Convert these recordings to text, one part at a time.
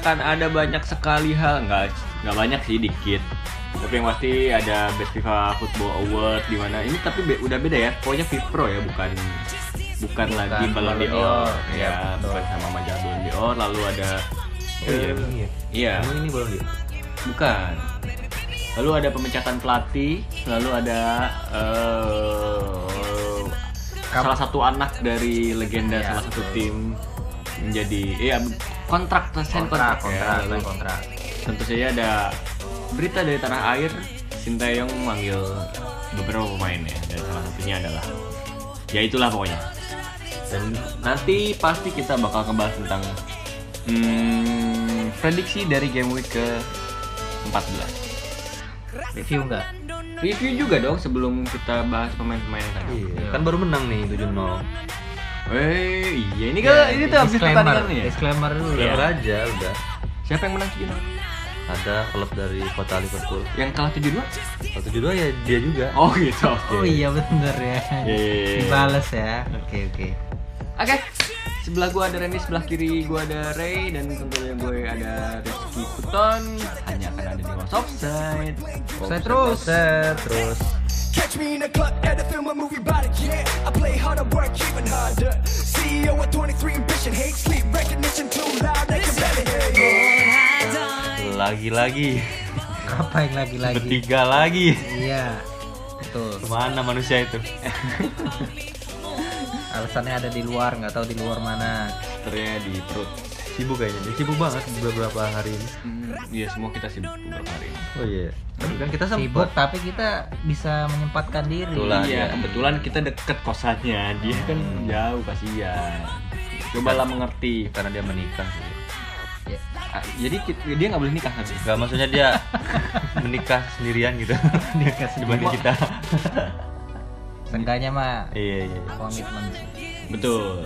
Akan ada banyak sekali hal, nggak banyak sih, dikit, tapi yang pasti ada Best FIFA Football Award di mana ini, tapi udah beda ya, pokoknya FIFPro ya, bukan lagi Ballon d'Or ya, bukan sama majalah Ballon d'Or. Lalu ada ini Ballon d'Or bukan, lalu ada pemecatan pelatih, lalu ada salah satu anak dari legenda salah satu tim menjadi kontrak. Tentu saja ada berita dari tanah air, Sintayong memanggil beberapa pemain ya, dan salah satunya adalah ya itulah pokoknya. Dan nanti pasti kita bakal ngebahas tentang prediksi dari game week ke-14. Review enggak? Review juga dong sebelum kita bahas pemain-pemain tadi. Iya. Kan baru menang nih 7-0. Ini kan ya, ini tuh habis pertandingan nih ya. Disclaimer dulu ya. Aja udah. Siapa yang menang sih? Ada klub dari kota Liverpool yang kalah 7-2? Kalau 7-2 ya dia juga. Oh gitu. Okay. Oh iya bener ya. Dibales ya. Oke. Sebelah gua ada Reni, sebelah kiri gua ada Ray, dan tentunya gue ada Rizky Puton. Hanya akan ada di Offside. Offside terus. Catch me in the club at a film or movie about it, yeah. I play hard, I work even harder. CEO at 23, ambition, hate, sleep, recognition, too loud, they can barely hear you. Lagi-lagi. Apa yang lagi-lagi? Bertiga lagi. Iya, betul. Kemana manusia itu? Alasannya ada di luar, nggak tahu di luar mana. Ternyata di perut. Sibuk kayaknya, dia sibuk banget beberapa hari ini. Iya, semua kita sibuk beberapa hari ini. Oh iya. Kan kita sibuk tapi kita bisa menyempatkan diri. Itulah, iya, kebetulan kita deket kosannya. Dia kan jauh, kasihan. Cobalah mengerti karena dia menikah. Ya. Jadi dia nggak boleh nikah kan? Nggak, maksudnya dia menikah sendirian gitu. Nikah sendiri kita. Seenggaknya mah. Iya. Komitmen. Betul.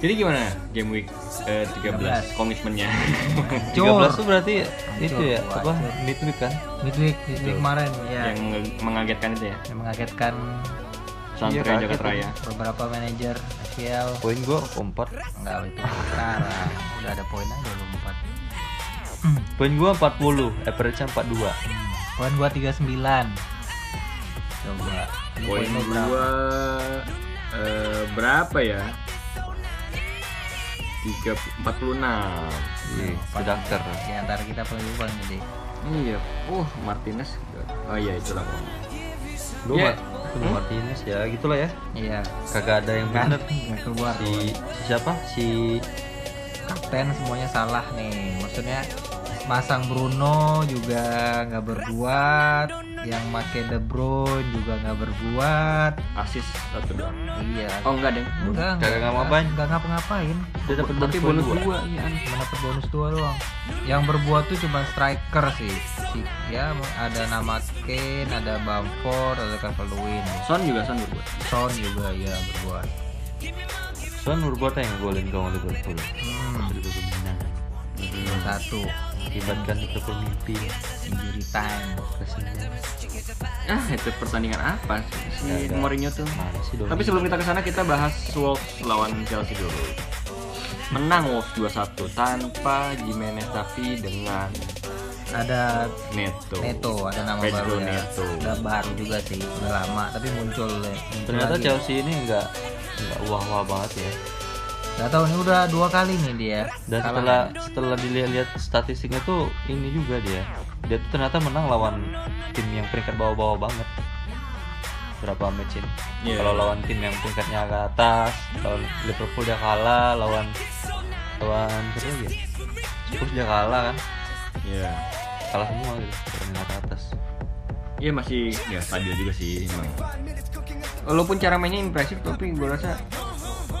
Jadi gimana game week 13 komitmennya? 13 tuh berarti itu ya, apa? Midweek kemarin ya. Yang mengagetkan itu ya. Yang mengagetkan Santri Jakarta Raya. Beberapa manajer ACL. Poin gua 4. Enggak, itu sekarang udah ada poin aja lu 4. Poin gua 40, average-nya 42. Poin gua 39. Coba. Poin gua berapa ya? 346. Sedangkan di antara kita paling gede. Iya. Martinez. Oh iya, itulah. Martinez ya, gitulah ya. Iya. Kagak ada yang benar. Keluar siapa? Si kapten semuanya salah nih. Maksudnya masang Bruno juga enggak berbuat, yang make De Bruyne juga enggak berbuat. Asis 1-2. Iya. Oh enggak deh. Enggak ngapa-ngapain. Dia dapat bonus 2. Iya, dapat bonus 2 doang. Yang berbuat tuh cuma striker sih. Ya, ada nama Ken, ada Bamford, ada Calvert-Lewin. Son juga ya berbuat. Son berbuat yang golin gawang Liverpool. Satu akibatkan itu pemimpin injury time kesenian. Itu pertandingan apa sih Mourinho tuh? Tapi sebelum kita kesana kita bahas Wolves lawan Chelsea dulu. Menang Wolves 2-1 tanpa Jimenez tapi dengan ada Neto, ada nama baru ya. Udah baru juga sih, udah lama tapi muncul. Ternyata lagi. Chelsea ini nggak wah-wah banget ya. Gak tau, ini udah 2 kali nih dia. Dan setelah dilihat statistiknya tuh ini juga dia tuh ternyata menang lawan tim yang peringkat bawah-bawah banget. Berapa match ini? Yeah. Kalau lawan tim yang peringkatnya ke atas, lawan Liverpool dia kalah, lawan siapa lagi? Spurs dia kalah kan? Iya. Yeah. Kalah semua gitu, peringkat ke atas. Iya, masih ya stabil juga sih. Walaupun cara mainnya impresif tapi gue rasa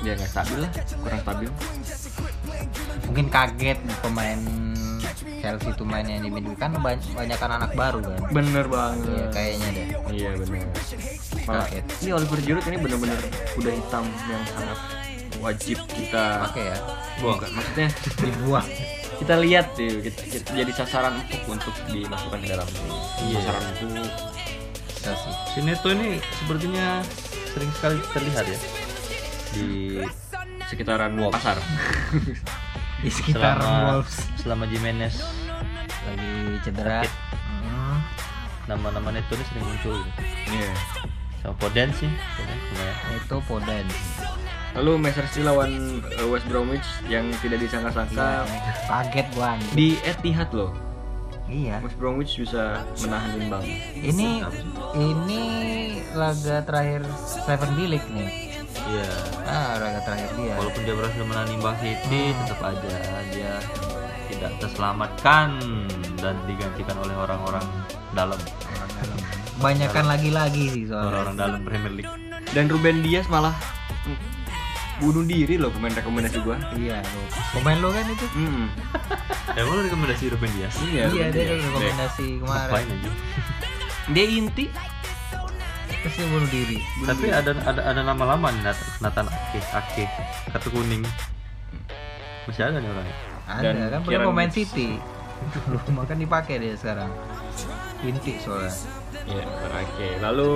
dia nggak stabil lah, kurang stabil. Mungkin kaget pemain Chelsea itu main yang dimindukan banyakan anak baru kan. Bener banget. Iya kayaknya deh. Iya bener. Kaget. Ini Oliver Giroud ini bener-bener kuda hitam yang sangat wajib kita pakai ya. Bukan, maksudnya dibuang. Kita lihat tuh, kita jadi sasaran untuk dimasukkan ke dalam sasaran empuk. Ya, si Neto ini sepertinya sering sekali terlihat ya di sekitaran Wolves. Pasar. Di sekitar Wolves selama Jimenez lagi cedera. Nama-nama Neto ini sering muncul. Iya. Yeah. Sama Podence sih. Neto, Podence. Lalu Manchester City lawan West Bromwich yang tidak disangka-sangka. Kaget gua. Di Etihad loh. Iya. West Bromwich bisa menahan imbang. Ini laga terakhir Seven Bilik nih. Iya. Ah, laga terakhir dia. Walaupun dia berhasil menahan imbang City, tetap aja dia tidak terselamatkan dan digantikan oleh orang-orang dalam. Orang dalam. Banyakan lagi-lagi sih soalnya. Orang dalam Premier League. Dan Ruben Dias malah bunuh diri loh, pemain rekomendasi gua. Iya, lo. Pemain lo kan itu. Heeh. Emang lo rekomendasi Ruben Dias? Iya, dia rekomendasi kemarin. Dia inti terus dia bunuh diri. Tapi ada nama lama nih, Nathan Ake, kartu kuning. Masih ada nih orangnya. Ada dan kan pernah pemain City. Loh, makan dipakai dia sekarang. Inti soalnya. Ya, oke. Lalu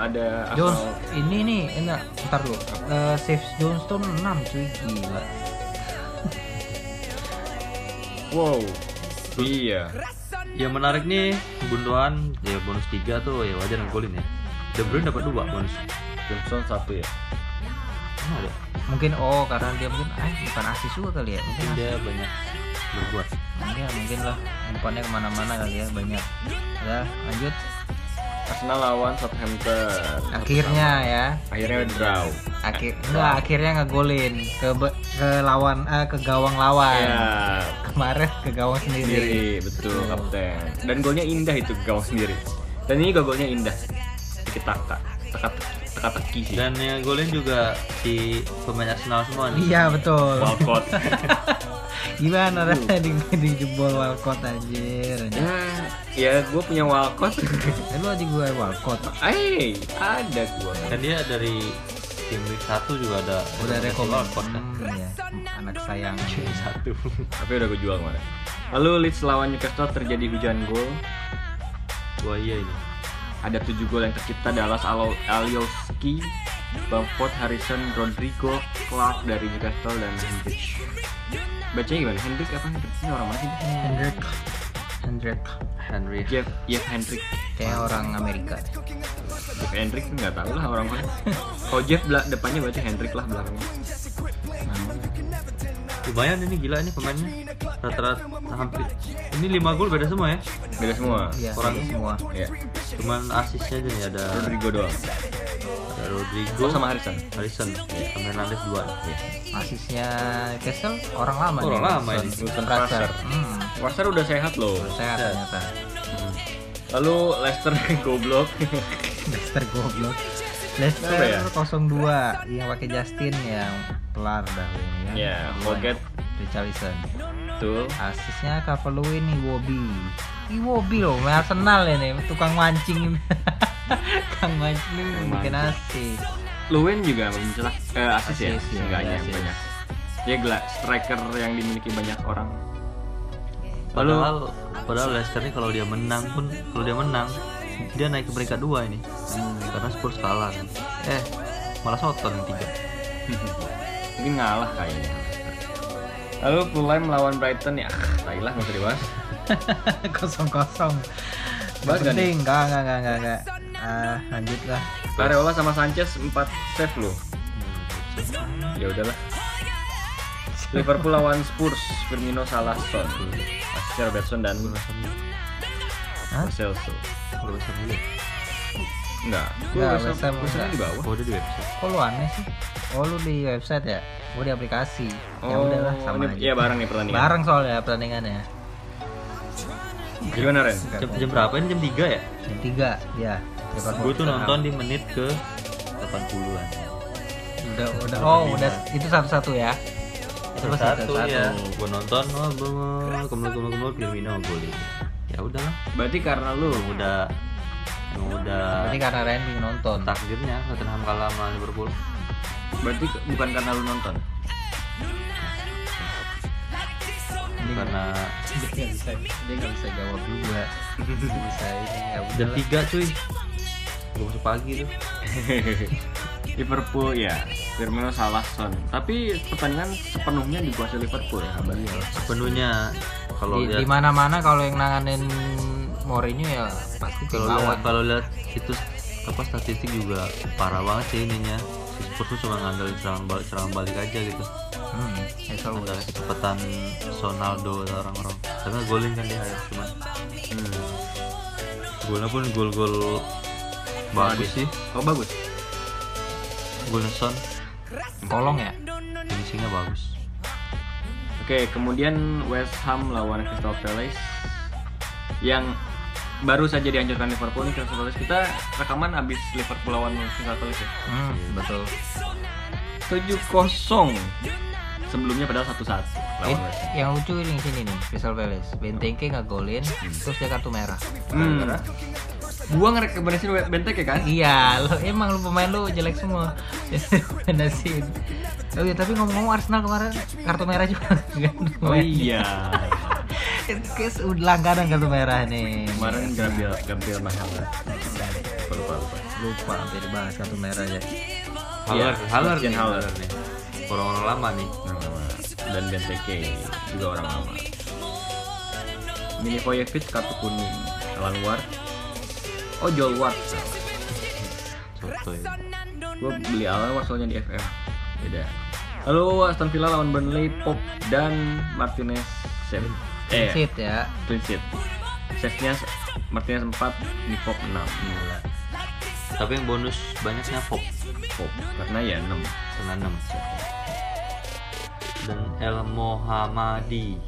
ada Jones, ini nih enak. Ntar dulu. Save Johnstone 6 cuy, gila. Wow. Iya. Yang menarik nih Gundogan ya bonus 3 tuh ya wajar ngegolin ya. De Bruyne dapat 2 bonus. Johnstone 1 ya. Ada. Mungkin karena dia mungkin bukan asis juga kali ya. Mungkin dia banyak berbuat. Ya mungkin lah umpannya kemana-mana kali ya banyak. Ya, lanjut. Arsenal lawan Southampton. Akhirnya ya. Akhirnya draw. Akhirnya ngegolin ke lawan ke gawang lawan. Yeah. Kemarin ke gawang sendiri. Betul, kapten. Dan golnya indah itu ke gawang sendiri. Dan ini golnya indah. Sedikit teka-teki sih. Dan yang golin juga si pemain Arsenal semua. Iya, betul. Walcott. Gimana rasanya di jebol Walcott anjir. Ya gue punya Walcott. Lu aja gue Walcott. Ada gue. Kan dia dari tim League 1 juga ada. Udah rekomend Walcott kan. Ya, anak sayang satu. Tapi udah gue jual kemarin. Lalu Leeds lawan Newcastle terjadi hujan gol. Wah iya ini. Ada 7 gol yang tercipta. Dallas Alioski, Bamford, Harrison, Rodrigo, Clark dari Newcastle dan Hendrick. Bacanya gimana? Hendrick apa? Ini orang mana sih? Hendrick. Jeff Hendrick. Kayak orang Amerika. Jeff Hendrick nggak tahu lah orang mana. Kalau Jeff depannya baca Hendrick lah belakangnya. Lumayan ini gila ini pemainnya. Rata-rata hampir. Ini 5 gol beda semua ya? Beda semua. Ya, orangnya semua. Ya. Cuman asisnya aja nih ada Rodrigo doang. Rodrigo sama Harrison ya. Sama Hernandez 2 ya. Asisnya Kessel orang lama nih. Orang lama ini Wilson Fraser. Fraser udah sehat loh. Sehat ternyata. Lalu Leicester goblok. Leicester ya? 0-2 yang pakai Justin yang pelar dah ini. Ya, Walcott, Richarlison. Betul. Asisnya Calvert-Lewin Iwobi loh, Arsenal ini tukang mancing ini. Kang Majnu bikin asis. Lewin juga mencelak asis ya? Enggak ya, banyak. Dia striker yang dimiliki banyak orang. Padahal Leicester ini kalau dia menang dia naik ke peringkat 2 ini. Karena Spurs kalah kan. Malah Soton yang 3. Mungkin ngalah kayaknya. Lalu Fulham melawan Brighton ya. Tailah enggak usah dibahas. 0-0. Penting, enggak. Lanjut lah. Areola sama Sanchez 4 save loh. Ya udahlah. Liverpool lawan Spurs, Firmino, Salah, Son, asisnya Robertson dan Celso. Robertson dulu. Enggak, Robertson di bawah. Oh, dia di website. Kok lu aneh sih? Oh, lu di website ya? Gua di aplikasi. Ya udahlah sama aja. Iya, bareng nih pertandingan. Bareng soalnya pertandingannya. Gimana Ren? Jam berapa ini? Jam 3 ya? Jam 3, ya. Gue tuh nonton di menit ke 80-an. Udah itu satu-satu ya? Satu-satu ya. Gue nonton, kemul-kemul Firmino golin. Ya udahlah. Berarti karena lu udah udah. Berarti karena Randy nonton. Takdirnya Tottenham kalah sama Liverpool. Berarti bukan karena lu nonton. Karena dia nggak bisa jawab juga. Bisa ini ya. Jam 3 cuy. Belum sepagi tuh. Liverpool ya. Firmino, Salah, Son. Tapi pertandingan sepenuhnya dikuasai Liverpool ya kabarnya. Sepenuhnya kalau di mana-mana kalau yang nanganin Mourinho ya pasti kelewat. Kalau lihat itu apa statistik juga parah banget sih ininya. Spurs tuh cuma ngandelin serangan balik aja gitu. Ya selalu ada kecepatan Ronaldo orang-orang. Karena golin kan dia cuma. Golnya pun gol-gol bagus sih. Oh bagus. Golnya Son. Tolong ya. Finishingnya bagus. Oke, kemudian West Ham lawan Crystal Palace yang baru saja dihancurkan Liverpool. Ini Crystal Palace kita rekaman abis Liverpool lawan Crystal Palace ya. Betul. 7-0. Sebelumnya padahal 1-1. Yang lucu ini sini nih Crystal Palace. Benteke nggak golin, terus dia kartu merah. Gua ngerekomendasiin Benteke kan? Iya, lo emang lu pemain lu jelek semua. Rekomendasiin. Oh iya, tapi ngomong-ngomong Arsenal kemarin kartu merah juga. Oh iya. Kes udah langganan kartu merah nih. Kemarin Gabriel mahal. Lupa hampir bahas kartu merah ya. Haller nih. Orang-orang lama nih. Dan Benteke juga orang lama. Milivojevic kartu kuning. Alan Ward. Oh, Joel Ward. Sotoy. Gue beli Alan Ward soalnya di FM. Beda. Lalu Aston Villa lawan Burnley, Pop dan Martinez clean sheet. Save-nya Martinez 4, ini Pop 6. Gila. Tapi yang bonus banyaknya Pop karena ya 6. Dan El Mohamadi.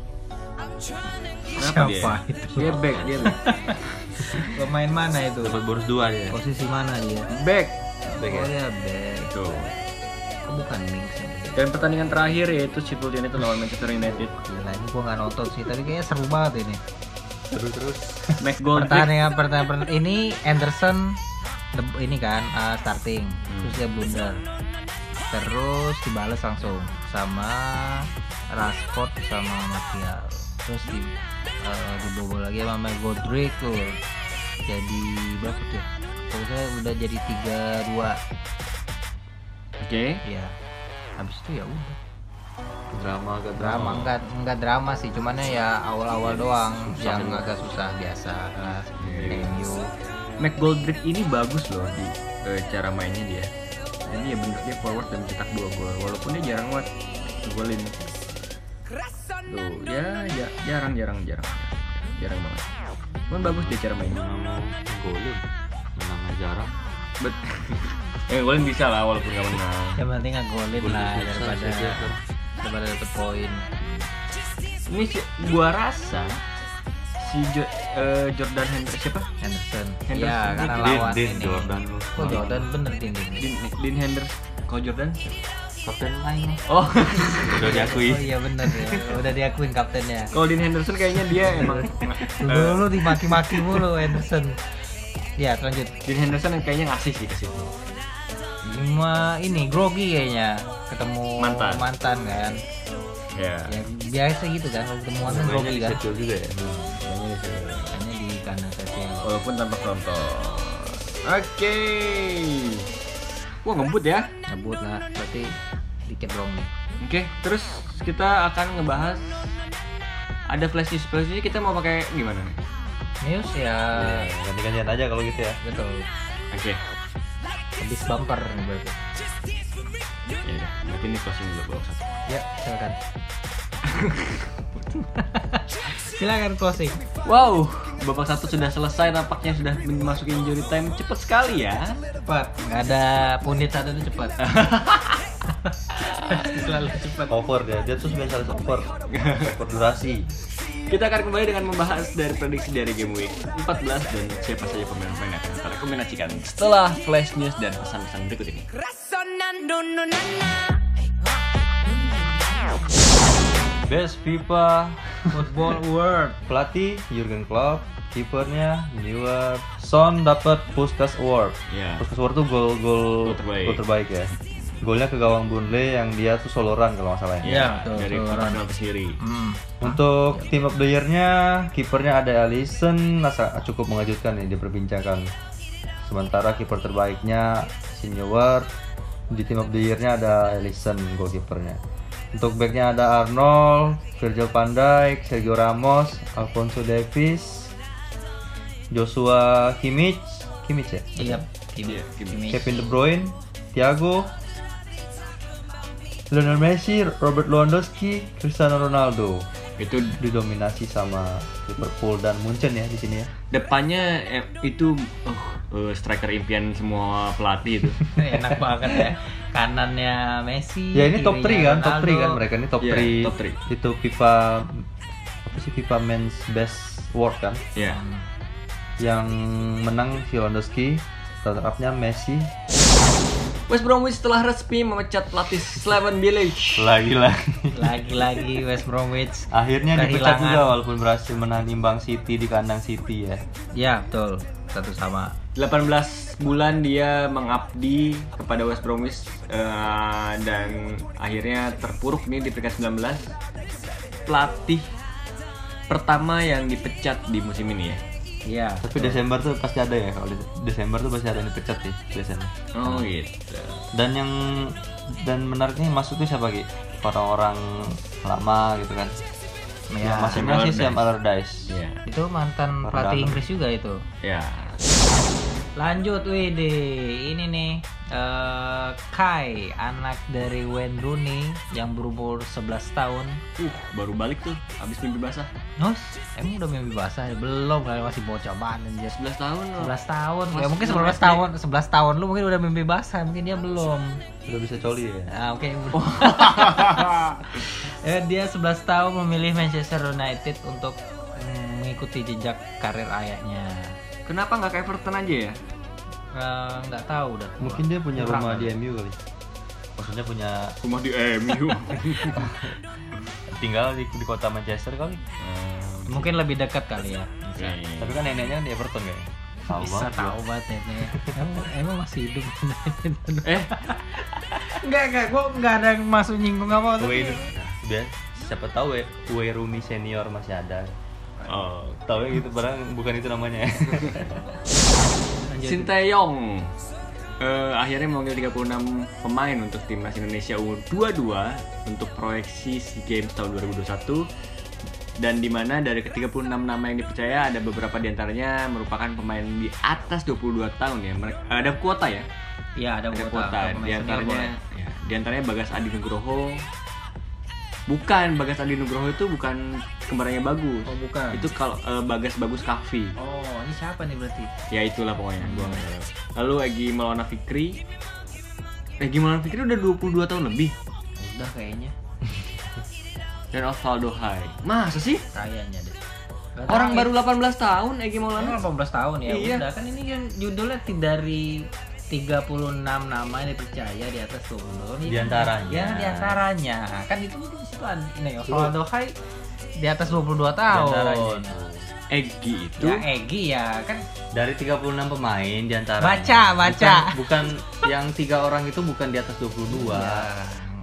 Kenapa siapa dia? Itu? Dia back. Pemain mana itu? Dapat bonus 2 dia. Posisi mana dia? Back. Oh ya back. Tuh. Oh, bukan wing. Dan pertandingan terakhir yaitu Sheffield United lawan Manchester United. Gila, ini gua enggak nonton sih, tapi kayaknya seru banget ini. Terus. Max Gold. Pertandingan ini Anderson ini kan starting. Terus dia blunder. Terus dibales langsung sama Rashford sama Martial. Terus dibobol lagi sama Godric tuh. Jadi berapa tuh? Kalau saya udah jadi 3-2. Oke. Ya. Habis itu ya udah. Drama. Enggak drama sih, cuman ya awal-awal doang yang agak susah biasa. McGoldrick ini bagus loh di cara mainnya dia. Dan ya bener dia forward dan cetak 2 gol walaupun dia jarang banget golin. Tuh, ya jarang banget. Cuman bagus dia cara mainnya. Mau golin, menang jarang. Bet. Golin bisa lah walaupun enggak menang. Yang penting enggak golin lah daripada dapat poin. Ini gua rasa Jordan Henderson. Ya, karena lawan ini. Jordan bener Dean Henderson. Kalau Jordan kapten lain. Oh, udah diakui. Oh iya bener ya. Udah diakuin kaptennya. Kalau Dean Henderson kayaknya dia emang lu dimaki-maki mulu Henderson. Ya, lanjut. Dean Henderson yang kayaknya ngasih sih ke situ. Cuma ini grogi kayaknya ketemu mantan kan. Yeah. Ya biasa gitu kan kalau ketemuan kan grogi kan. Kecil juga ya. Hanya di kandang saja. Walaupun tanpa penonton. Oke. Wah ngebut ya. Ngebut lah. Berarti dikit dong nih. Oke, terus kita akan ngebahas ada flash news. Flash news kita mau pakai gimana nih? News ya. Ganti-gantian aja kalau gitu ya. Betul. Oke. Habis bumper nih berarti. Ya, berarti ini closing dulu bawah satu. Ya, silakan. Silakan closing. Wow, babak 1 sudah selesai. Nampaknya sudah memasuki injury time. Cepat sekali ya. Cepat. Nggak ada punit satu itu cepat. Selalu cepat. Over ya. Dia tuh biasa over. Over durasi. Kita akan kembali dengan membahas dari prediksi dari game week 14 dan siapa saja pemain-pemain yang akan kita rekomendasikan setelah flash news dan pesan-pesan berikut ini. Best FIFA Football Award. Pelatih Jurgen Klopp, kipernya Neuer. Son dapat Puskas Award. Yeah. Puskas Award tuh gol terbaik ya. Golnya ke gawang Burnley yang dia tuh soloran kalau nggak salah ya. Iya, dari kanan ke kiri. Untuk Team of the Year-nya, kipernya ada Alisson, cukup mengejutkan nih diperbincangkan. Sementara kiper terbaiknya Senior, di Team of the Year-nya ada Alisson goalkeepernya. Untuk back-nya ada Arnold, Virgil van Dijk, Sergio Ramos, Alphonso Davies, Joshua Kimmich ya? Iya, Kimmich. Kevin De Bruyne, Thiago, Lionel Messi, Robert Lewandowski, Cristiano Ronaldo. Itu didominasi sama Liverpool dan Munchen ya di sini ya. Depannya itu striker impian semua pelatih itu. Enak banget ya. Kanannya Messi. Ya ini top 3 kan, Ronaldo. Mereka ini top 3. Yeah, top 3. Itu FIFA apa sih, FIFA Men's Best Award kan? Iya. Yeah. Yang menang si Lewandowski, runner up-nya Messi. West Bromwich telah resmi memecat pelatih Slaven Bilic. Lagi-lagi West Bromwich akhirnya dipecat juga, walaupun berhasil menahan imbang City di kandang City ya. Ya betul, satu sama. 18 bulan dia mengabdi kepada West Bromwich dan akhirnya terpuruk nih di peringkat 19. Pelatih pertama yang dipecat di musim ini ya. Iya. Tapi betul. Desember tuh pasti ada ya, kalau Desember tuh pasti ada yang dipecat sih biasanya. Oh gitu. Dan menariknya masuknya siapa Ki? Orang-orang lama gitu kan. Ya, masuknya sih Sam Allardyce. Yeah. Itu mantan pelatih Inggris juga itu. Ya. Yeah. Lanjut Widih, ini nih Kai, anak dari Wayne Rooney yang berumur 11 tahun. Baru balik tuh, abis mimpi basah. Nos, emang udah mimpi basah? Belum, masih bocah banget dia. 11 tahun loh. 11 tahun, ya mungkin 11 tahun lu mungkin udah mimpi basah, mungkin dia belum. Udah bisa coli ya? Oke. Dia 11 tahun memilih Manchester United untuk mengikuti jejak karir ayahnya. Kenapa nggak ke Everton aja ya? Nggak tahu dah. Mungkin dia punya rumah di MU kali. Maksudnya punya rumah di MU. Tinggal di kota Manchester kali. Mungkin lebih dekat kali ya. Okay. Tapi kan neneknya di Everton nggak ya? Tahu banget neneknya. Emang masih hidup? Nggak. Gue nggak ada yang masuk nyinggung apa. Biar siapa tahu ya. Uwe Rumi Senior masih ada. Oh, tahu gitu barang bukan itu namanya. Shin Tae-yong akhirnya memanggil 36 pemain untuk timnas Indonesia U22 untuk proyeksi SEA Games tahun 2021, dan di mana dari ke-36 nama yang dipercaya ada beberapa di antaranya merupakan pemain di atas 22 tahun ya. Ada kuota ya? Iya, ada kuota. Di antaranya Bagas Adi Nugroho. Bukan, Bagas Adi Nugroho itu bukan kembarannya Bagus. Oh, bukan. Itu kalau Bagas Bagus Kahvi. Oh, ini siapa nih berarti? Ya itulah pokoknya. Lalu Egy Maulana Fikri udah 22 tahun lebih. Udah kayaknya. Dan Osvaldo Hai. Masa sih? Kayaknya deh. Orang baru 18 tahun Egy Maulana. 18 tahun ya. Iya. Udah kan ini yang judulnya dari 36 nama yang dipercaya di atas umur di antaranya kan itu disitu ini Osvaldo Hai di atas 22 tahun antaranya. Egy itu ya kan dari 36 pemain di antara baca bukan yang 3 orang itu bukan di atas 22 ya,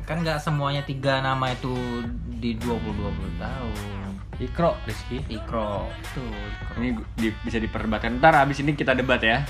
kan enggak semuanya 3 nama itu di 20 tahun. Rizky Ikro. Tuh, Ikro. Ini bisa diperdebatkan. Ntar abis ini kita debat ya.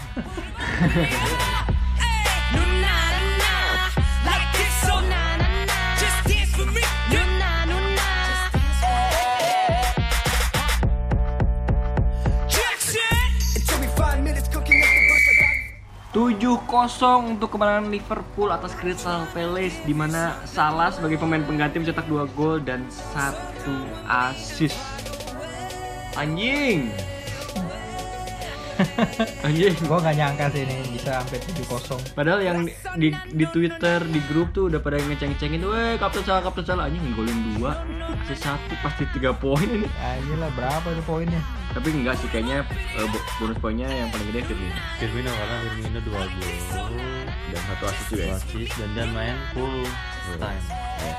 Tujuh 7-0 untuk kemenangan Liverpool atas Crystal Palace, di mana Salah sebagai pemain pengganti mencetak 2 gol dan 1 assist. Anjing. Gua enggak nyangka sih ini bisa sampai 7-0. Padahal yang di Twitter, di grup tuh udah pada ngeceng-cengin, "Weh, kapten salah anjing golin 2, assist 1, pasti 3 poin ini." Ayolah, berapa tuh poinnya? Tapi enggak sih, kayaknya bonus poinnya yang paling gede Firmino karena Firmino 2 gol dan 1 assist juga. Dan dia main full time. Yes.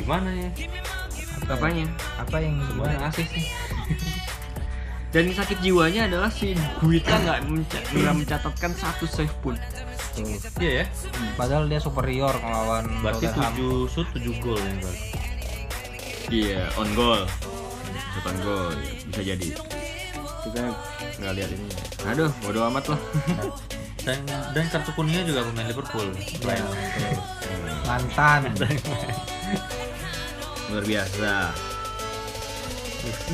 Gimana ya? Apanya? Apa yang sebenarnya asis sih? Dan sakit jiwanya adalah si Guita nggak mencatatkan satu save pun. Iya ya. Padahal dia superior melawan. Berarti 7 shoot 7 gol ya, Bang. Iya, on goal. Shot on goal ya, bisa jadi. Kita nggak lihat ini. Aduh, bodo amat lah. Dan kartu kuningnya juga pemain Liverpool. Mantan. Luar biasa.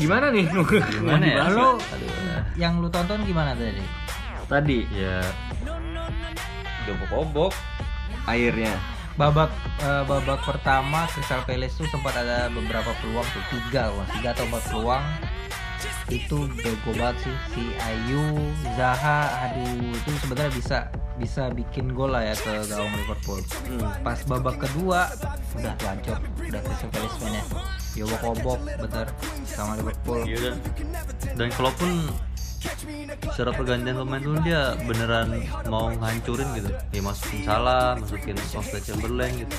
Gimana nih? Gimana ya? Lo yang lu tonton gimana tadi? Tadi ya obok-obok airnya. Babak pertama Crystal Palace tuh sempat ada beberapa peluang tuh, 3 atau 4 peluang. Itu bego banget sih si Ayu, Zaha, aduh itu sebenarnya bisa bikin gol lah ya ke gawang Liverpool. Pas babak kedua udah lancor, udah Crystal Palace mainnya obok-obok bener sama Liverpool. Iya, dan kalaupun secara pergantian pemain tuh dia beneran mau hancurin gitu. Ya masukin Salah, masukin Oxlade Chamberlain gitu.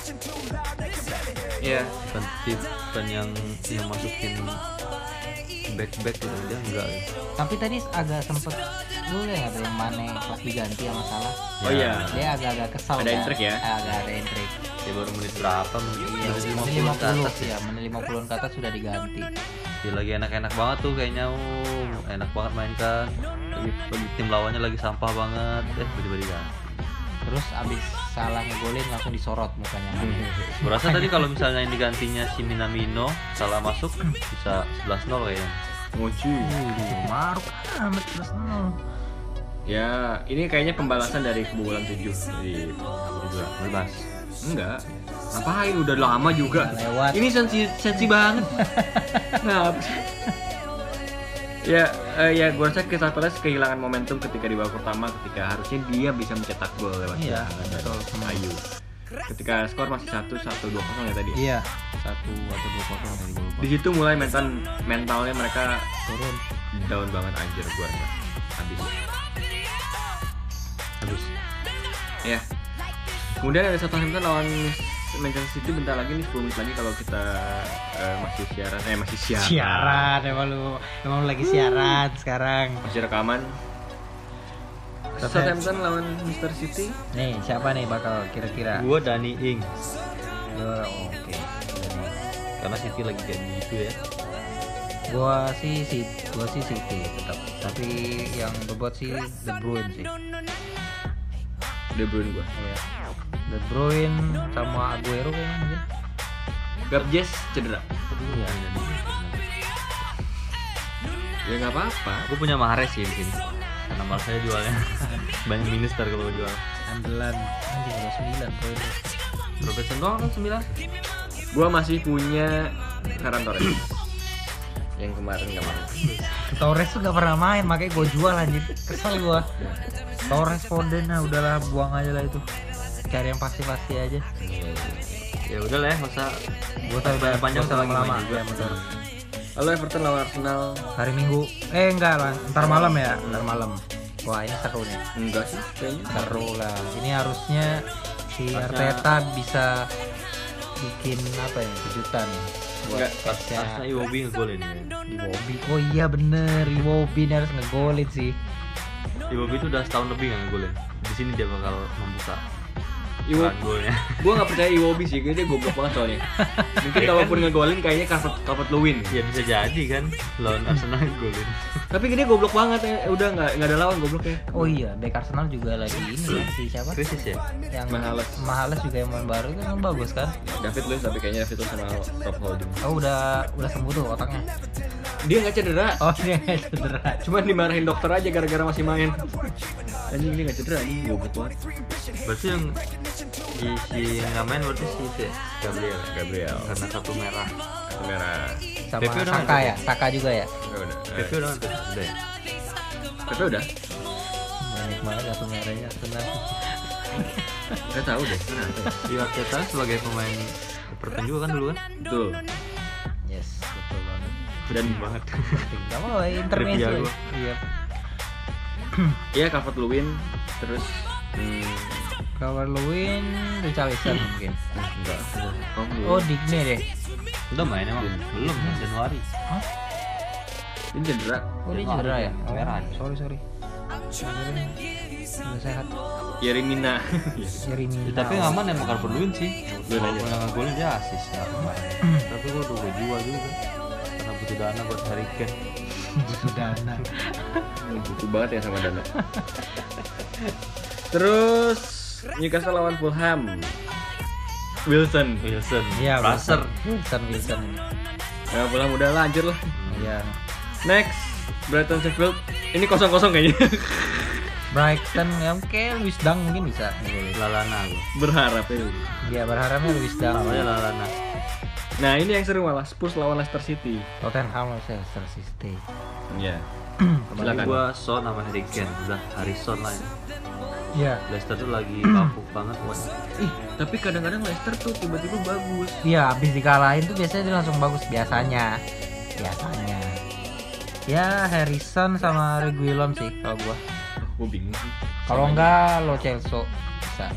Iya, bukan yang masukin back-back gitu, dia enggak gitu. Tapi tadi agak sempet boleh ya ada yang Mane pas diganti sama Salah. Oh iya. Dia agak-agak kesal. Ada intrik ya? Agak ada intrik. Dia baru menit berapa? Menit 50 ke atas ya. Menit 50-an ke atas sudah diganti. Dia lagi enak-enak banget tuh kayaknya. Enak banget mainkan. Tim lawannya lagi sampah banget. Tiba-tiba diganti. Terus abis Salah ngegolin langsung disorot mukanya. Berasa tadi kalau misalnya ini gantinya si Minamino Salah masuk bisa 11-0 kayaknya. Mochi. Maruk amat 11-0. Ya, ini kayaknya pembalasan dari kebobolan 7 dari Bebas. Enggak. Ngapain udah lama juga. Lewat. Ini sensi banget. Nah. Ya, gue rasa Crystal Palace kehilangan momentum ketika di babak pertama, ketika harusnya dia bisa mencetak gol lewat serangan atau Ayu. Ketika skor masih 1-2-0 ya tadi. Iya. 1-2-0 dari gol. Di situ mulai mentalnya mereka turun, down banget anjir gue rasa. Habis. Ya. Kemudian ada Southampton lawan Manchester City bentar lagi nih, 10 menit lagi kalau kita masih siaran emang lu lagi siaran sekarang masih rekaman. Southampton lawan Manchester City nih, siapa nih bakal kira-kira? Gua Dani Ing. Oke. Karena City lagi ganti gitu ya. Gua sih City tetap, tapi yang bobot sih De Bruyne gua. Iya. De Bruyne sama Aguero kayaknya mungkin. Gabjes cedera. Iya. Ya nggak apa-apa. Aku punya Mahrez sih di sini. Karena Mahrez saya jualnya banyak minus tar kalau jual. Andalan. Anjing udah 9 poin. Robertson doang kan 9. Gua masih punya Ferran Torres. Yang kemarin nggak main. Torres tuh nggak pernah main, makanya gua jual anjir. Kesel gua. Torres Podence nah udahlah buang aja lah itu. Cari yang pasti-pasti aja. Ya udah lah, masa gua tahu banyak panjang sama lama juga. Lalu Everton lawan Arsenal hari Minggu. Enggak lah, ntar malam ya, ntar malam. Wah, ini seru nih. Enggak sih, kayaknya seru lah. Ini harusnya si Arteta bisa bikin apa ya, kejutan. Enggak, harusnya Iwobi ngegolin ya. Iwobi. Oh iya bener, Iwobi harus ngegolin sih. Iwobi itu udah setahun lebih enggak ngegolin. Di sini dia bakal membuka golnya. Gue nggak percaya Iwobi sih, dia goblok banget soalnya. Mungkin kalaupun ngegolin kayaknya Calvert Lewin. Ya bisa jadi kan, lawan Arsenal golin. Tapi dia goblok banget, udah nggak ada lawan gobloknya. Oh iya, back Arsenal juga lagi ini si siapa? Krisis ya. Yang Mahrez juga yang main baru itu kan bagus kan. David Luiz, tapi kayaknya David Luiz sama top holding. Oh udah sembuh tuh otaknya. Dia nggak cedera. Oh dia nggak cedera. Cuman dimarahin dokter aja gara-gara masih main. Anjing dia nggak cedera, ini goblok banget. Berarti yang yang nggak main berarti si itu ya? Gabriel karena satu merah sama Saka ya? Saka juga ya? PP udah banyak banget satu merahnya tenang. Nggak tahu deh kenapa ya? Arteta sebagai pemain Everton juga kan dulu kan? Betul. Yes, betul banget. Berani banget. Sama lah intermezzo ya. Iya, Calvert Lewin terus Robert Lewin, Richarlison mungkin. Enggak. Oh, Digne deh. Udah main emang? Belum, Januari. Hah? Ini cedera. Oh, ini cedera ya? Merah. Sorry. Udah sehat. Yerimina. Yerimina. Tapi aman emang Robert Lewin sih. Udah nanya golin dia asis ya. Tapi gua tuh gua jual juga. Karena butuh dana buat hari weekend. Butuh dana. Butuh banget ya sama dana. Terus Newcastle lawan Fulham. Wilson. Ya, Fraser. Wilson. Ya, Fulham udah lanjut lah. Ya. Next, Brighton Sheffield. Ini 0-0 kayaknya. Brighton mungkin Luis Dang mungkin bisa. Lalana. Berharap ya. Ya, berharapnya Luis Dang. Namanya Lalana. Nah, ini yang seru malah Spurs lawan Leicester City. Tottenham lawan Leicester City. Ya. Kemarin gua Son sama Harrison. Udah Harrison lah. Ya, Leicester tuh lagi mabuk banget buat. Ih, tapi kadang-kadang Leicester tuh tiba-tiba bagus. Iya, habis dikalahin tuh biasanya dia langsung bagus biasanya. Ya, Harrison sama Reguilon sih kalau gua. Gua bingung sih. Kalau enggak Lo Celso bisa.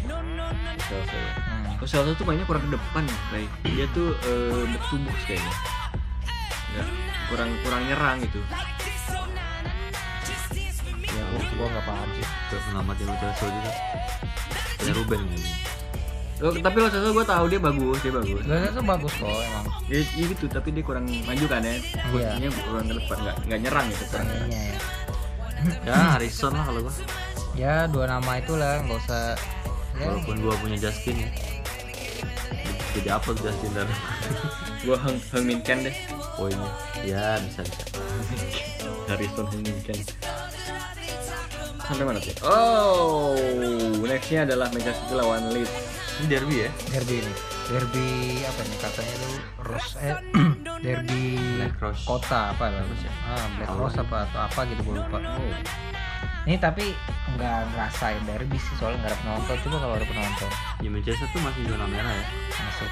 Celso. Lo Celso tuh mainnya kurang ke depan, Ray. Dia tuh back to box kayaknya. Ya, kurang nyerang gitu. Gua nggak paham sih terus ngamatin Lo Celso juga ada Ruben ini tapi Lo Celso gua tahu dia bagus Lo Celso bagus kok emang ya gitu tapi dia kurang maju kan ya posisinya kurang ke depan nggak nyerang gitu kurang ya. Ya Harrison lah kalau gua ya dua nama itu lah nggak usah walaupun ya. Gua punya Justin ya jadi apa Justin dari gua Hengminkan deh poinnya ya bisa Harrison Hengminkan sampai mana sih? Oh, nextnya adalah Manchester City lawan Leeds. Ini derby ya? Derby ini. Derby apa nih katanya tuh? Derby Black kota apa lah ya? Black Rose apa atau apa gitu gue lupa. Oh. Ini tapi nggak ngerasain derby sih soalnya nggak ada penonton. Coba kalau ada penonton. Ya Manchester tuh masih zona merah ya? Masih.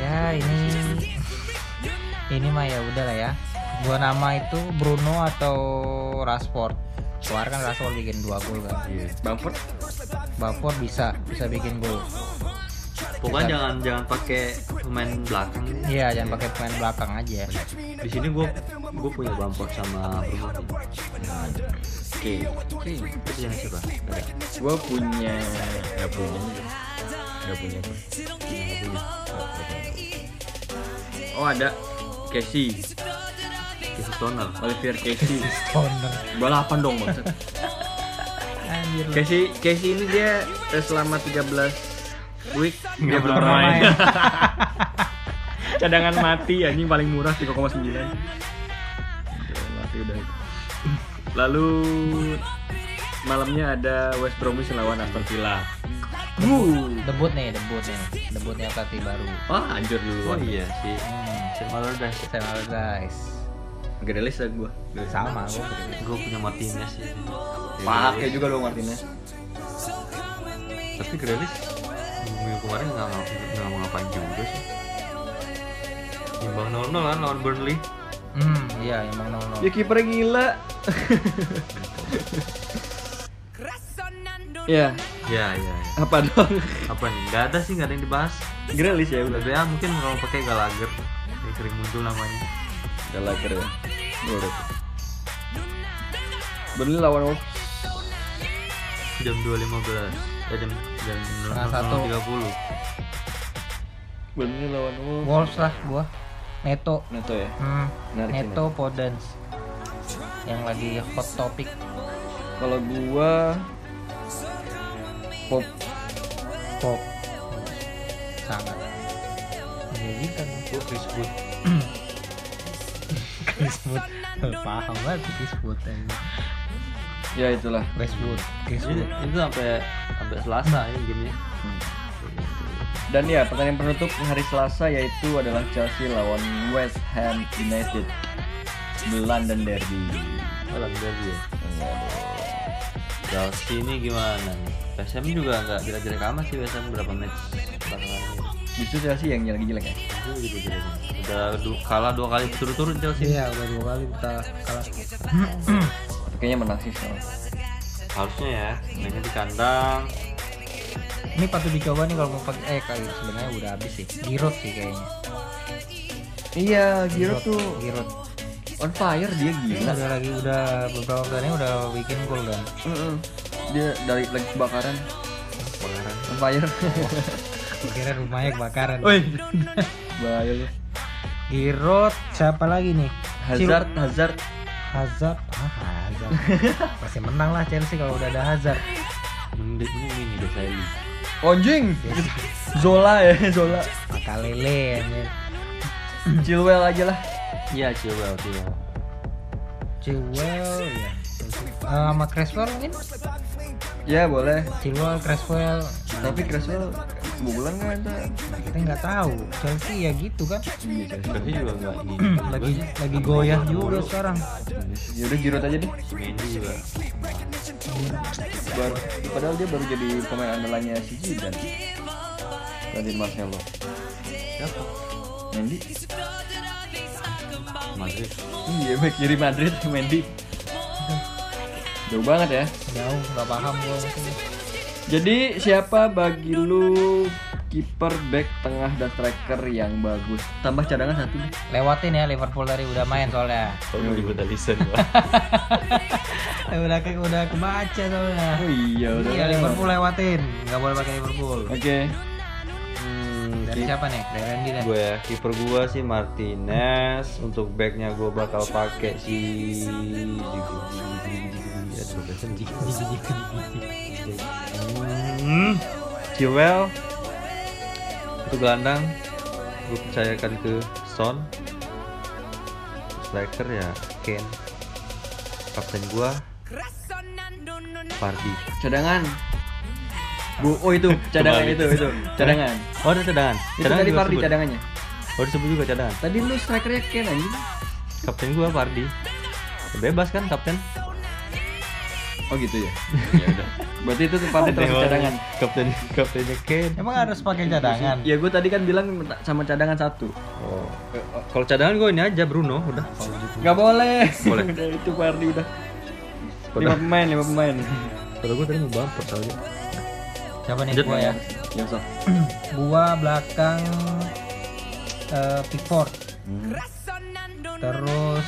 Ya ini mah ya udah lah ya. Dua nama itu Bruno atau Rashford. Keluar kan Rashford bikin 2 gol kan. Iya. Bamford bisa bikin gol. Pokoknya jangan pakai pemain belakang. Iya, jangan pakai pemain belakang aja. Di sini gua punya Bamford sama Bruno. Oke. Itu yang siapa? Gua punya Enggak punya. Oh, ada Casey. Stoner, Oliver Casey. Stoner. Balapan dong maksud. Casey ini dia selama 13 week dia belum bermain. Cadangan mati anjing paling murah 3,9. Mati udah. Lalu malamnya ada West Bromwich lawan Aston Villa. Debutnya pelatih baru. Oh, anjur dulu. Oh iya sih. Semalor guys. Grealish lah gue sama gue punya Martinez ya. Pakai juga dong Martinez tapi Grealish minggu kemarin nggak mau ngapain juga sih imbang 0-0 kan lawan Burnley iya imbang 0-0 ya kipernya gila ya apa dong apa nih nggak ada sih nggak ada yang dibahas Grealish ya udah ya mungkin kalau pakai Gallagher yang sering muncul namanya Gallagher ya Menurut Burnley lawan Wolves jam 2.15 jam 01.30 Burnley lawan Wolves lah gua Neto ya? Neto Podence yang lagi hot topic kalau gua Pop sangat menjadikan gua Chris Wood Westwood, paham lah Westwood ini. Ya itulah Westwood. Itu sampai Selasa ini gamenya. Dan ya pertandingan penutup hari Selasa yaitu adalah Chelsea lawan West Ham United, London Derby. Chelsea ini gimana? West Ham juga nggak jelek-jelek amat sih West Ham berapa match belakangan. Justru Chelsea yang lagi jelek ya. Udah kalah 2 kali berturut-turut Chelsea. Iya, udah 2 kali kita kalah. Kayaknya menang sih soalnya. Harusnya ya, mainnya di kandang. Ini patut dicoba nih kalau mau pakai kali sebenarnya udah habis sih. Giroud sih kayaknya. Iya, Giroud. On fire dia gila. Udah lagi udah beberapa kali udah bikin gol kan. Dia dari lagi kebakaran. On fire. Kira rumahnya kebakaran. Woi. Bahaya lu. Giroud, siapa lagi nih? Hazard. Pasti menang lah Chelsea kalau udah ada Hazard. Ini udah saya lihat. Anjing. Yes. Zola. Maka lele anjir. Chilwell aja lah. Iya, Chilwell ya. Sama Creswell mungkin? Ya boleh. Chilwell, Creswell. Tapi Creswell bulan kan kita nggak tahu. Chelsea ya gitu kan. Chelsea juga nggak ini. lagi goyah juga sekarang. Ya udah Giroud aja deh. Mendy juga. Padahal dia baru jadi pemain andalannya si Zidane. Gantiin Marcelo. Siapa? Mendy. Madrid. Iya, bek kiri Madrid Mendy. Jauh banget ya. Jauh, nggak paham gua. Jadi siapa bagi lu kiper, back, tengah, dan striker yang bagus? Tambah cadangan satu deh. Lewatin ya Liverpool dari udah main soalnya. Kalau di Alisson gua. udah kebaca soalnya. Oh iya udah. Iya Liverpool lewatin, enggak boleh pakai Liverpool. Oke. Okay. Dari siapa nih? Dari Randy dah. Gue ya, kiper gua sih Martinez, untuk backnya gua bakal pakai si Jewel. Untuk gelandang gue percayakan ke Son. Striker ya Ken. Kapten gue Fardi. Cadangan Bu, oh itu cadangan. itu cadangan. Oh ada cadangan tadi Fardi sebut. Cadangannya oh disebut juga cadangan tadi. Lu strikernya Ken aja. Kapten gue Fardi, bebas kan kapten. Oh gitu ya. Ya udah. Berarti itu tempatnya terus cadangan. Kaptennya Ken. Emang harus pakai cadangan. Ya gue tadi kan bilang sama cadangan satu. Oh. Kalau cadangan gue ini aja Bruno udah. Enggak boleh. Udah itu Fardi udah. 5 pemain. Kalau gue tadi mau Bamford aja. Siapa nih gue ya? Johnstone. Gua belakang Pickford. Terus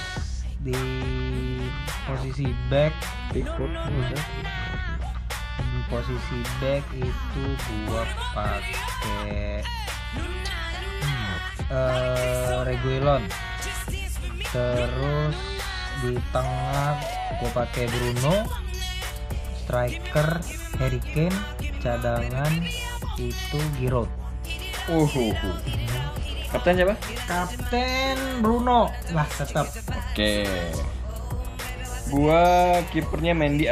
di posisi back Pickford, posisi back itu gua pakai Reguilon. Terus di tengah gua pakai Bruno. Striker Harry Kane. Cadangan itu Giroud. Kapten siapa? Kapten Bruno lah tetap. Oke. Gua kipernya Mendy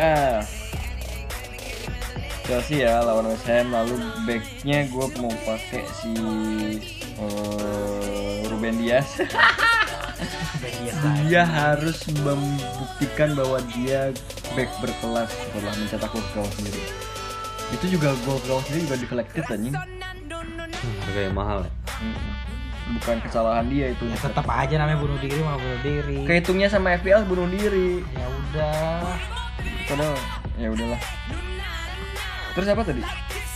Chelsea ya lawan West Ham. Lalu backnya gua mau pakai si Ruben Dias. Dia harus membuktikan bahwa dia back berkelas setelah mencetak gol sendiri. Itu juga gol sendiri juga di-collected anjing. Harga yang mahal ya. Bukan kesalahan dia itu ya, tetap aja namanya bunuh diri. Kehitungnya sama FPL bunuh diri. Ya udah. Padahal ya udahlah. Terus apa tadi?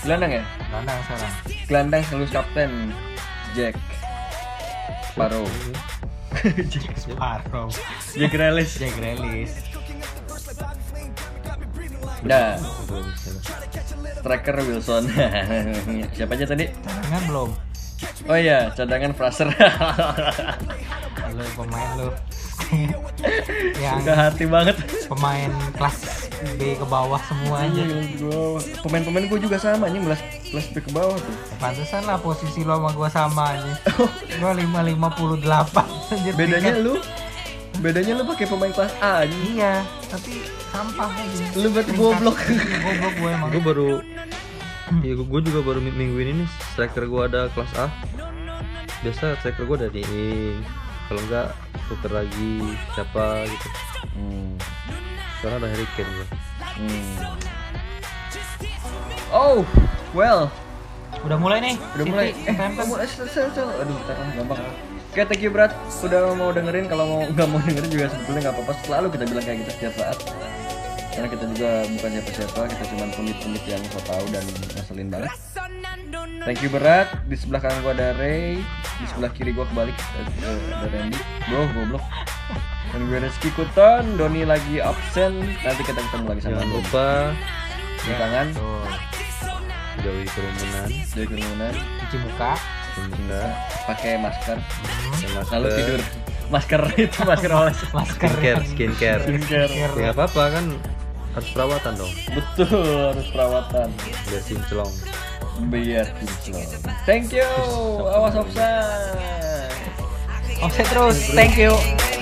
Gelandang ya? Gelandang sekarang. Gelandang selalu kapten Jack Sparrow. Jack Grealish. Nah. Striker Wilson. Siapa aja tadi? Tangan belum. Oh iya, cadangan Fraser. Halo pemain lu. Yang udah hati banget. Pemain kelas B ke bawah semuanya. Pemain-pemain gua juga sama anjing, kelas B ke bawah tuh. Pantesan lah posisi lo sama gua sama anjing. Gua 558 anjir. Bedanya lu pakai pemain kelas A anjing. Iya, tapi sampah anjing. Lu berarti goblok gua emang. Gua baru ya gue juga baru minggu ini nih striker gue ada kelas A. Biasa striker gue ada di kalau enggak tuker lagi siapa gitu. Sekarang ada Harry Kane gue. Oh well udah mulai nih. Aduh gampang. Oke, thank you Brad udah mau dengerin. Kalau nggak mau dengerin juga sebetulnya nggak apa-apa, selalu kita bilang kayak gitu setiap saat. karena kita juga bukan siapa-siapa, kita cuma pundit-pundit yang so tau dan ngeselin banget. Thank you berat. Di sebelah kanan gua ada Ray, di sebelah kiri gua kebalik ada Randy. Bro, goblok. Dan gue Reski Kuton, Doni lagi absen. Nanti kita ketemu lagi sama lupa di tangan. Jauhi kerumunan, jauhi kerumunan. Cuci muka, pakai masker, lalu tidur. Masker itu masker oles, masker skincare. Nggak apa-apa kan, harus perawatan dong. Betul, harus perawatan. Biar sinclong. Biar sinclong. Thank you. Awas offside. Offside terus. Thank you.